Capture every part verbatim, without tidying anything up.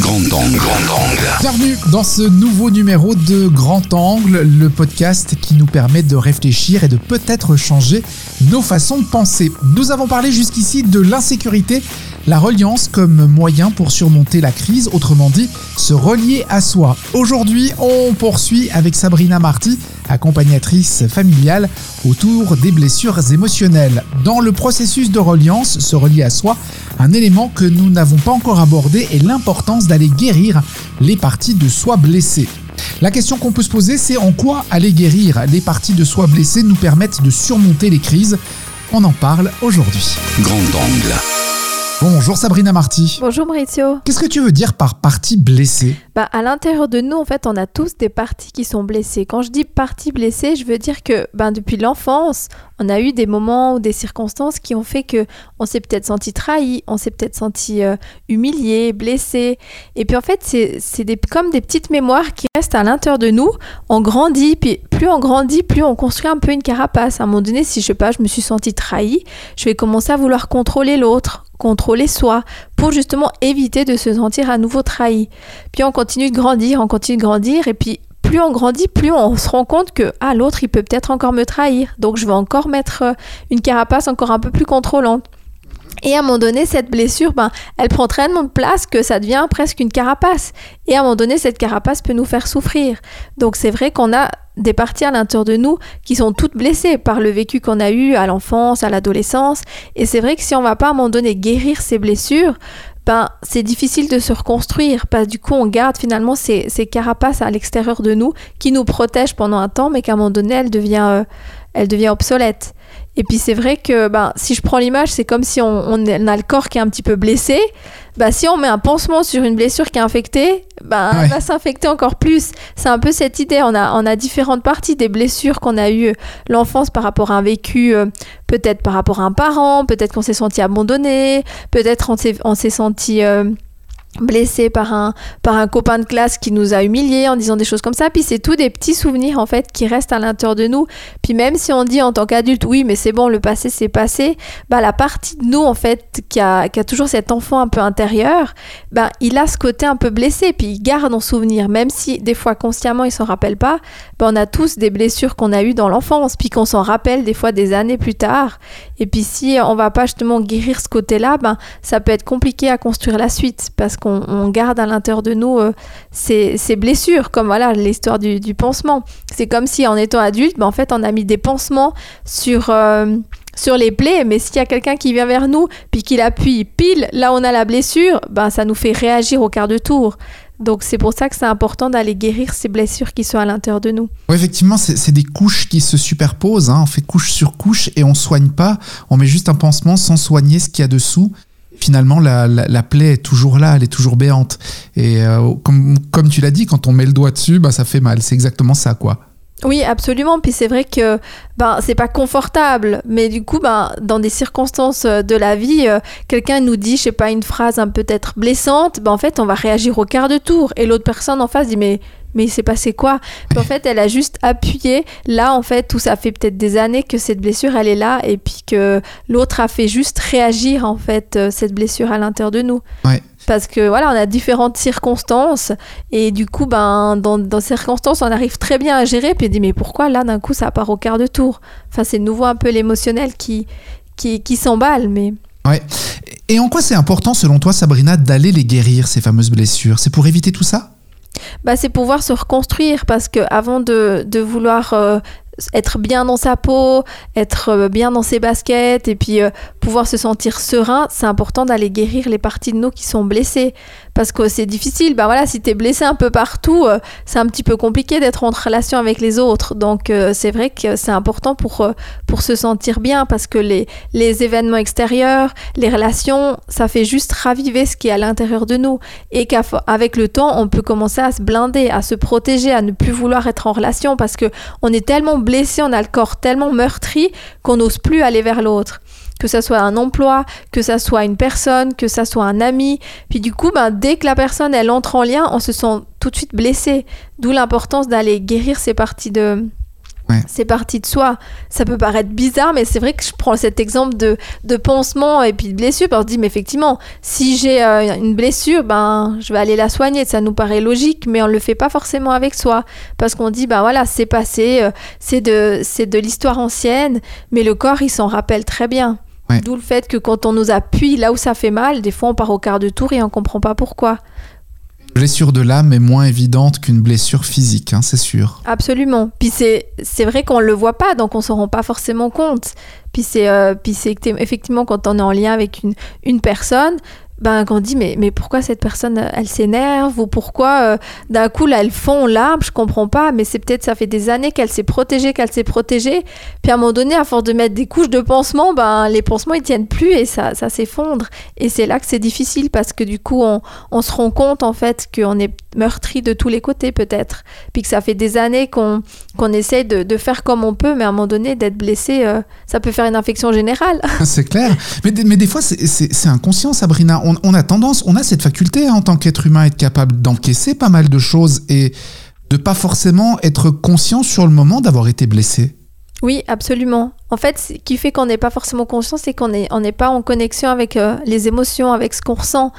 Grand Angle. Grand Angle. Bienvenue dans ce nouveau numéro de Grand Angle, le podcast qui nous permet de réfléchir et de peut-être changer nos façons de penser. Nous avons parlé jusqu'ici de l'insécurité, la reliance comme moyen pour surmonter la crise, autrement dit, se relier à soi. Aujourd'hui, on poursuit avec Sabrina Marty, accompagnatrice familiale, autour des blessures émotionnelles. Dans le processus de reliance, se relier à soi, un élément que nous n'avons pas encore abordé est l'importance d'aller guérir les parties de soi blessées. La question qu'on peut se poser, c'est en quoi aller guérir les parties de soi blessées nous permettent de surmonter les crises. On en parle aujourd'hui. Grand Angle. Bonjour Sabrina Marty. Bonjour Maurizio. Qu'est-ce que tu veux dire par partie blessée ? Bah, à l'intérieur de nous, en fait, on a tous des parties qui sont blessées. Quand je dis partie blessée, je veux dire que ben, depuis l'enfance, on a eu des moments ou des circonstances qui ont fait qu'on s'est peut-être senti trahi, on s'est peut-être senti euh, humilié, blessé. Et puis en fait, c'est, c'est des, comme des petites mémoires qui restent à l'intérieur de nous. On grandit, puis plus on grandit, plus on construit un peu une carapace. À un moment donné, si je sais pas, je me suis sentie trahie, je vais commencer à vouloir contrôler l'autre, contrôler soi, pour justement éviter de se sentir à nouveau trahi. Puis on continue de grandir, on continue de grandir, et puis plus on grandit, plus on se rend compte que ah, l'autre, il peut peut-être encore me trahir, donc je vais encore mettre une carapace encore un peu plus contrôlante. Et à un moment donné, cette blessure, ben, elle prend tellement de place que ça devient presque une carapace. Et à un moment donné, cette carapace peut nous faire souffrir. Donc c'est vrai qu'on a des parties à l'intérieur de nous qui sont toutes blessées par le vécu qu'on a eu à l'enfance, à l'adolescence. Et c'est vrai que si on ne va pas à un moment donné guérir ces blessures, ben, c'est difficile de se reconstruire, parce que du coup on garde finalement ces, ces carapaces à l'extérieur de nous qui nous protègent pendant un temps, mais qu'à un moment donné elle devient, euh, elle devient obsolète. Et puis c'est vrai que ben, si je prends l'image, c'est comme si on, on a le corps qui est un petit peu blessé. Ben, si on met un pansement sur une blessure qui est infectée, ben, ouais. Elle va s'infecter encore plus. C'est un peu cette idée, on a, on a différentes parties des blessures qu'on a eues l'enfance par rapport à un vécu, euh, peut-être par rapport à un parent, peut-être qu'on s'est senti abandonné, peut-être on s'est, on s'est senti euh, blessé par un, par un copain de classe qui nous a humiliés en disant des choses comme ça. Puis c'est tous des petits souvenirs en fait qui restent à l'intérieur de nous. Puis même si on dit en tant qu'adulte, oui mais c'est bon, le passé c'est passé, bah la partie de nous en fait qui a, qui a toujours cet enfant un peu intérieur, bah il a ce côté un peu blessé, puis il garde en souvenir, même si des fois consciemment il s'en rappelle pas. Bah on a tous des blessures qu'on a eues dans l'enfance, puis qu'on s'en rappelle des fois des années plus tard. Et puis si on va pas justement guérir ce côté-là, bah ça peut être compliqué à construire la suite, parce qu'on on garde à l'intérieur de nous euh, ces, ces blessures, comme voilà, l'histoire du, du pansement. C'est comme si en étant adulte, ben, en fait, on a mis des pansements sur, euh, sur les plaies, mais s'il y a quelqu'un qui vient vers nous puis qu'il appuie pile là où on a la blessure, ben, ça nous fait réagir au quart de tour. Donc c'est pour ça que c'est important d'aller guérir ces blessures qui sont à l'intérieur de nous. Oui, effectivement, c'est, c'est des couches qui se superposent, hein. On fait couche sur couche et on ne soigne pas, on met juste un pansement sans soigner ce qu'il y a dessous. Finalement, la, la, la plaie est toujours là, elle est toujours béante. Et euh, comme, comme tu l'as dit, quand on met le doigt dessus, bah, ça fait mal. C'est exactement ça, quoi. Oui, absolument. Puis c'est vrai que ben, c'est pas confortable. Mais du coup, ben, dans des circonstances de la vie, euh, quelqu'un nous dit, je sais pas, une phrase hein, peut-être blessante. Ben, en fait, on va réagir au quart de tour. Et l'autre personne en face dit, mais... mais il s'est passé quoi ? En fait, elle a juste appuyé là, en fait, où ça fait peut-être des années que cette blessure, elle est là, et puis que l'autre a fait juste réagir, en fait, cette blessure à l'intérieur de nous. Ouais. Parce que, voilà, on a différentes circonstances, et du coup, ben, dans, dans ces circonstances, on arrive très bien à gérer, puis on dit, mais pourquoi, là, d'un coup, ça part au quart de tour ? Enfin, c'est de nouveau un peu l'émotionnel qui, qui, qui s'emballe, mais... Ouais. Et en quoi c'est important, selon toi, Sabrina, d'aller les guérir, ces fameuses blessures ? C'est pour éviter tout ça ? Bah, c'est pouvoir se reconstruire, parce qu'avant de, de vouloir euh, être bien dans sa peau, être euh, bien dans ses baskets, et puis euh, pouvoir se sentir serein, c'est important d'aller guérir les parties de nous qui sont blessées. Parce que c'est difficile, bah voilà, si t'es blessé un peu partout, euh, c'est un petit peu compliqué d'être en relation avec les autres. Donc euh, c'est vrai que c'est important pour, euh, pour se sentir bien, parce que les, les événements extérieurs, les relations, ça fait juste raviver ce qui est à l'intérieur de nous. Et qu'avec le temps, on peut commencer à se blinder, à se protéger, à ne plus vouloir être en relation, parce qu'on est tellement blessé, on a le corps tellement meurtri qu'on n'ose plus aller vers l'autre. Que ça soit un emploi, que ça soit une personne, que ça soit un ami. Puis du coup, ben, dès que la personne, elle entre en lien, on se sent tout de suite blessé. D'où l'importance d'aller guérir ces parties de, Ouais. C'est parti de soi. Ça peut paraître bizarre, mais c'est vrai que je prends cet exemple de, de pansement et puis de blessure. On se dit, mais effectivement, si j'ai euh, une blessure, ben, je vais aller la soigner. Ça nous paraît logique, mais on ne le fait pas forcément avec soi. Parce qu'on dit, ben voilà, c'est passé, euh, c'est, de, c'est de l'histoire ancienne, mais le corps, il s'en rappelle très bien. Ouais. D'où le fait que quand on nous appuie là où ça fait mal, des fois, on part au quart de tour et on ne comprend pas pourquoi. Une blessure de l'âme est moins évidente qu'une blessure physique, hein, c'est sûr. Absolument. Puis c'est, c'est vrai qu'on ne le voit pas, donc on ne s'en rend pas forcément compte. Puis c'est, euh, puis c'est effectivement quand on est en lien avec une, une personne, ben, qu'on dit mais, mais pourquoi cette personne elle s'énerve ou pourquoi euh, d'un coup là, elle fond l'arbre, je ne comprends pas, mais c'est peut-être ça fait des années qu'elle s'est protégée, qu'elle s'est protégée. Puis à un moment donné, à force de mettre des couches de pansements, ben, les pansements ils ne tiennent plus et ça, ça s'effondre. Et c'est là que c'est difficile parce que du coup, on, on se rend compte en fait qu'on est meurtri de tous les côtés peut-être. Puis que ça fait des années qu'on, qu'on essaye de, de faire comme on peut, mais à un moment donné, d'être blessé, euh, ça peut faire une infection générale. C'est clair. Mais, mais des fois, c'est, c'est, c'est inconscient, Sabrina. On, on a tendance, on a cette faculté hein, en tant qu'être humain, être capable d'encaisser pas mal de choses et de pas forcément être conscient sur le moment d'avoir été blessé. Oui, absolument. En fait, ce qui fait qu'on n'est pas forcément conscient, c'est qu'on n'est on n'est pas en connexion avec euh, les émotions, avec ce qu'on ressent.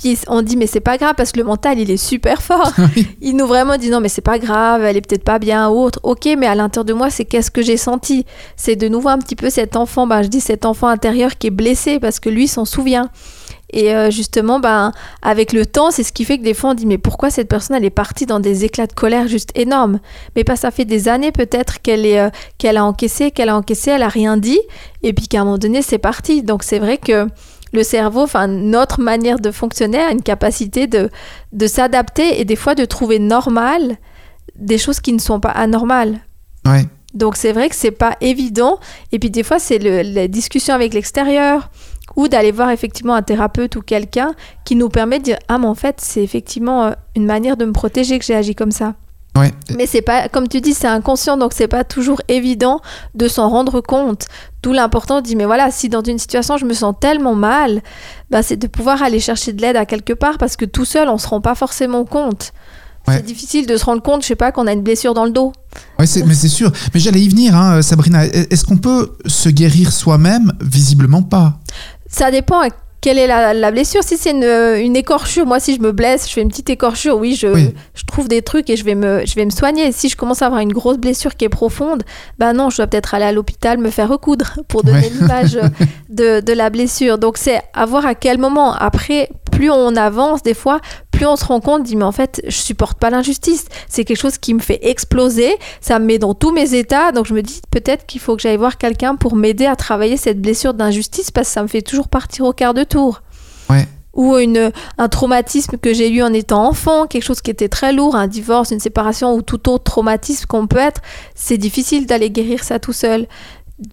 Puis on dit mais c'est pas grave parce que le mental il est super fort. Oui. Il nous vraiment dit non mais c'est pas grave, elle est peut-être pas bien ou autre. Ok, mais à l'intérieur de moi c'est qu'est-ce que j'ai senti. C'est de nouveau un petit peu cet enfant, ben, je dis cet enfant intérieur qui est blessé parce que lui s'en souvient. Et euh, justement, ben, avec le temps, c'est ce qui fait que des fois, on dit « Mais pourquoi cette personne, elle est partie dans des éclats de colère juste énormes ?» Mais pas ça fait des années peut-être qu'elle, est, euh, qu'elle a encaissé, qu'elle a encaissé, elle n'a rien dit. Et puis qu'à un moment donné, c'est parti. Donc c'est vrai que le cerveau, enfin notre manière de fonctionner a une capacité de, de s'adapter et des fois de trouver normal des choses qui ne sont pas anormales. Ouais. Donc c'est vrai que c'est pas évident. Et puis des fois, c'est le, la discussion avec l'extérieur. Ou d'aller voir effectivement un thérapeute ou quelqu'un qui nous permet de dire « Ah, mais en fait, c'est effectivement une manière de me protéger que j'ai agi comme ça. » Ouais. Mais c'est pas, comme tu dis, c'est inconscient, donc c'est pas toujours évident de s'en rendre compte. D'où l'important de dire « Mais voilà, si dans une situation, je me sens tellement mal, ben c'est de pouvoir aller chercher de l'aide à quelque part parce que tout seul, on se rend pas forcément compte. » Ouais. C'est difficile de se rendre compte, je sais pas, qu'on a une blessure dans le dos. Oui, mais c'est sûr. Mais j'allais y venir, hein, Sabrina. Est-ce qu'on peut se guérir soi-même ? Visiblement pas. Ça dépend quelle est la, la blessure. Si c'est une, une écorchure, moi si je me blesse, je fais une petite écorchure, oui je, oui, je trouve des trucs et je vais, me, je vais me soigner. Si je commence à avoir une grosse blessure qui est profonde, ben non, je dois peut-être aller à l'hôpital me faire recoudre pour donner ouais. l'image de, de la blessure. Donc c'est à voir à quel moment. Après, plus on avance des fois, plus on se rend compte, dit mais en fait, je supporte pas l'injustice. C'est quelque chose qui me fait exploser, ça me met dans tous mes états. Donc je me dis peut-être qu'il faut que j'aille voir quelqu'un pour m'aider à travailler cette blessure d'injustice parce que ça me fait toujours partir au quart de tour. Ouais. Ou une, un traumatisme que j'ai eu en étant enfant, quelque chose qui était très lourd, un divorce, une séparation ou tout autre traumatisme qu'on peut être, c'est difficile d'aller guérir ça tout seul.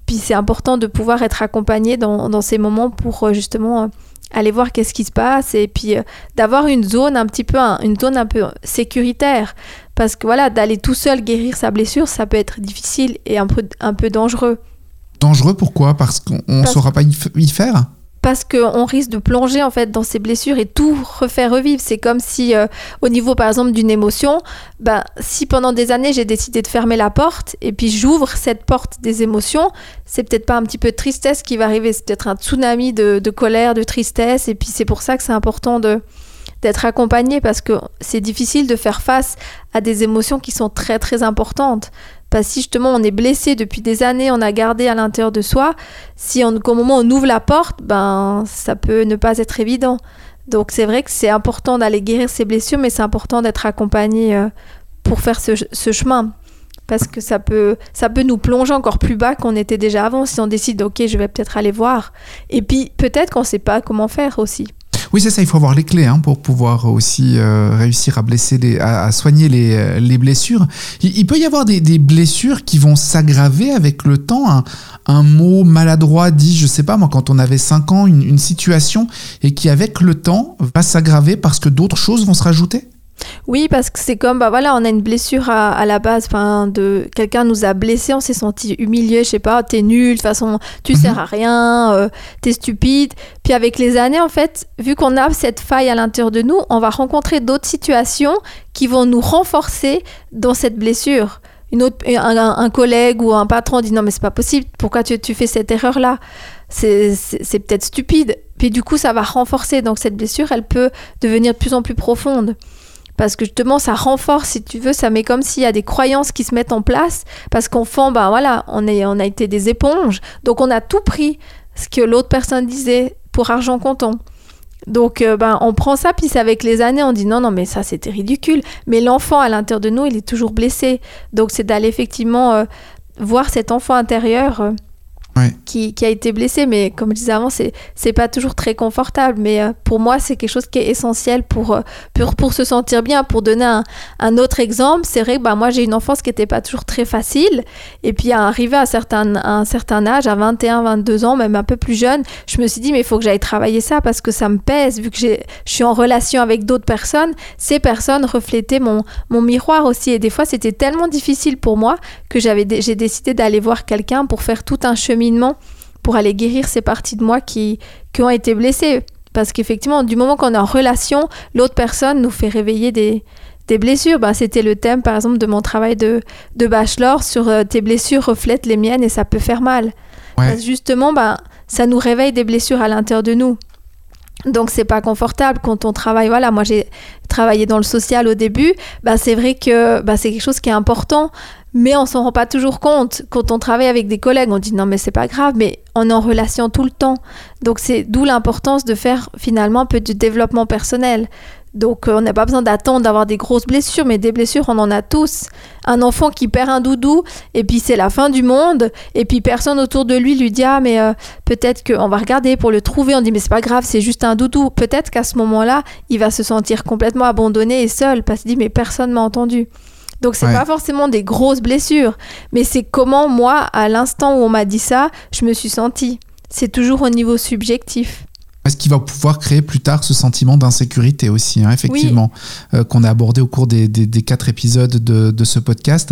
Puis c'est important de pouvoir être accompagné dans, dans ces moments pour justement aller voir qu'est-ce qui se passe et puis euh, d'avoir une zone un petit peu un, une zone un peu sécuritaire parce que voilà d'aller tout seul guérir sa blessure ça peut être difficile et un peu un peu dangereux. Dangereux pourquoi ? Parce qu'on ne saura pas y, y faire. Parce qu'on risque de plonger en fait dans ces blessures et tout refaire revivre. C'est comme si euh, au niveau par exemple d'une émotion, ben, si pendant des années j'ai décidé de fermer la porte et puis j'ouvre cette porte des émotions, c'est peut-être pas un petit peu de tristesse qui va arriver, c'est peut-être un tsunami de, de colère, de tristesse et puis c'est pour ça que c'est important de, d'être accompagné parce que c'est difficile de faire face à des émotions qui sont très très importantes. Parce que si justement on est blessé depuis des années, on a gardé à l'intérieur de soi, si on, au moment où on ouvre la porte, ben, ça peut ne pas être évident. Donc c'est vrai que c'est important d'aller guérir ses blessures, mais c'est important d'être accompagné pour faire ce, ce chemin. Parce que ça peut, ça peut nous plonger encore plus bas qu'on était déjà avant si on décide, ok, je vais peut-être aller voir. Et puis peut-être qu'on ne sait pas comment faire aussi. Oui, c'est ça, il faut avoir les clés hein, pour pouvoir aussi euh, réussir à, blesser les, à, à soigner les, les blessures. Il, il peut y avoir des, des blessures qui vont s'aggraver avec le temps. Un, un mot maladroit dit, je ne sais pas, moi, quand on avait cinq ans, une, une situation et qui, avec le temps, va s'aggraver parce que d'autres choses vont se rajouter ? Oui, parce que c'est comme, bah voilà, on a une blessure à, à la base, enfin, de quelqu'un nous a blessé, on s'est senti humilié, je sais pas, t'es nul, de toute façon, tu mm-hmm. sers à rien, euh, t'es stupide. Puis avec les années, en fait, vu qu'on a cette faille à l'intérieur de nous, on va rencontrer d'autres situations qui vont nous renforcer dans cette blessure. une autre, un, un collègue ou un patron dit non mais c'est pas possible, pourquoi tu, tu fais cette erreur là, c'est, c'est, c'est peut-être stupide, puis du coup ça va renforcer, donc cette blessure elle peut devenir de plus en plus profonde parce que justement ça renforce, si tu veux, ça met comme s'il y a des croyances qui se mettent en place parce qu'enfant ben voilà on, est, on a été des éponges, donc on a tout pris ce que l'autre personne disait pour argent comptant. Donc, euh, ben, on prend ça, puis avec les années, on dit non, non, mais ça, c'était ridicule. Mais l'enfant, à l'intérieur de nous, il est toujours blessé. Donc, c'est d'aller effectivement euh, voir cet enfant intérieur euh, oui. qui, qui a été blessé. Mais comme je disais avant, c'est, c'est pas toujours très confortable. Mais euh, pour moi, c'est quelque chose qui est essentiel pour, euh, pour, pour se sentir bien. Pour donner un, un autre exemple, c'est vrai que ben, moi, j'ai une enfance qui n'était pas toujours très facile. Et puis, arrivé à, certain, à un certain âge, à vingt et un, vingt-deux ans, même un peu plus jeune, je me suis dit, mais il faut que j'aille travailler ça parce que ça me pèse, vu que j'ai, je suis en relation avec d'autres personnes. Ces personnes reflétaient mon, mon miroir aussi. Et des fois, c'était tellement difficile pour moi que j'avais, j'ai décidé d'aller voir quelqu'un pour faire tout un cheminement, pour aller guérir ces parties de moi qui, qui ont été blessées. Parce qu'effectivement, du moment qu'on est en relation, l'autre personne nous fait réveiller des... Tes blessures, ben, c'était le thème par exemple de mon travail de, de bachelor sur euh, tes blessures reflètent les miennes et ça peut faire mal. Ouais. Parce justement, ben, ça nous réveille des blessures à l'intérieur de nous. Donc c'est pas confortable quand on travaille. Voilà, moi j'ai travaillé dans le social au début. Ben, c'est vrai que ben, c'est quelque chose qui est important, mais on s'en rend pas toujours compte. Quand on travaille avec des collègues, on dit non mais c'est pas grave, mais on est en relation tout le temps. Donc c'est d'où l'importance de faire finalement un peu du développement personnel. Donc, on n'a pas besoin d'attendre d'avoir des grosses blessures, mais des blessures, on en a tous. Un enfant qui perd un doudou, et puis c'est la fin du monde, et puis personne autour de lui lui dit « Ah, mais euh, peut-être qu'on va regarder pour le trouver. » On dit « Mais c'est pas grave, c'est juste un doudou. » Peut-être qu'à ce moment-là, il va se sentir complètement abandonné et seul, parce qu'il dit « Mais personne m'a entendu. » Donc, c'est ouais. pas forcément des grosses blessures, mais c'est comment, moi, à l'instant où on m'a dit ça, je me suis sentie. C'est toujours au niveau subjectif. Est-ce qu'il va pouvoir créer plus tard ce sentiment d'insécurité aussi, hein, effectivement, oui. euh, qu'on a abordé au cours des, des, des quatre épisodes de, de ce podcast,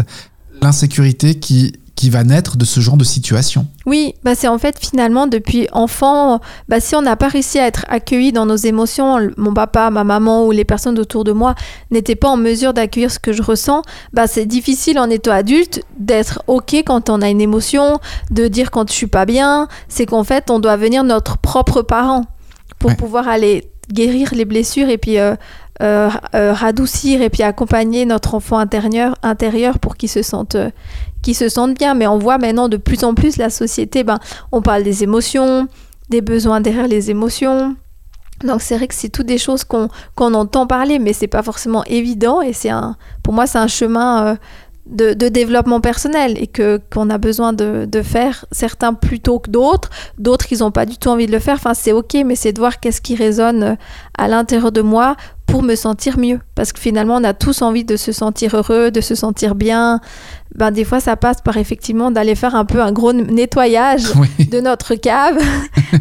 l'insécurité qui, qui va naître de ce genre de situation. Oui, bah c'est en fait finalement depuis enfant, bah si on n'a pas réussi à être accueilli dans nos émotions, mon papa, ma maman ou les personnes autour de moi n'étaient pas en mesure d'accueillir ce que je ressens, bah c'est difficile en étant adulte d'être ok quand on a une émotion, de dire quand je suis pas bien, c'est qu'en fait on doit venir notre propre parent. Pour ouais. pouvoir aller guérir les blessures et puis euh, euh, euh, radoucir et puis accompagner notre enfant intérieur, intérieur pour qu'il se sente, euh, qu'il se sente bien. Mais on voit maintenant de plus en plus la société, ben, on parle des émotions, des besoins derrière les émotions. Donc c'est vrai que c'est toutes des choses qu'on, qu'on entend parler, mais c'est pas forcément évident. Et c'est un, pour moi, c'est un chemin euh, de, de développement personnel et que, qu'on a besoin de, de faire, certains plus tôt que d'autres, d'autres ils n'ont pas du tout envie de le faire, enfin c'est ok, mais c'est de voir qu'est-ce qui résonne à l'intérieur de moi pour me sentir mieux, parce que finalement on a tous envie de se sentir heureux, de se sentir bien, ben des fois ça passe par effectivement d'aller faire un peu un gros nettoyage oui. de notre cave,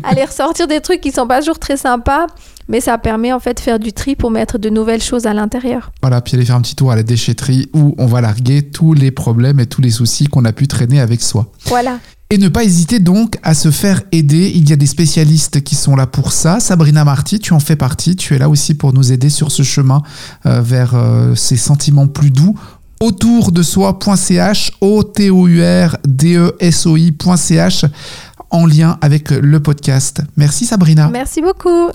aller ressortir des trucs qui sont pas toujours très sympas, mais ça permet en fait de faire du tri pour mettre de nouvelles choses à l'intérieur. Voilà, puis aller faire un petit tour à la déchetterie où on va larguer tous les problèmes et tous les soucis qu'on a pu traîner avec soi. Voilà. Et ne pas hésiter donc à se faire aider. Il y a des spécialistes qui sont là pour ça. Sabrina Marty, tu en fais partie. Tu es là aussi pour nous aider sur ce chemin euh, vers euh, ces sentiments plus doux. Autour de soi.ch, O T O U R D E S O I.ch en lien avec le podcast. Merci Sabrina. Merci beaucoup.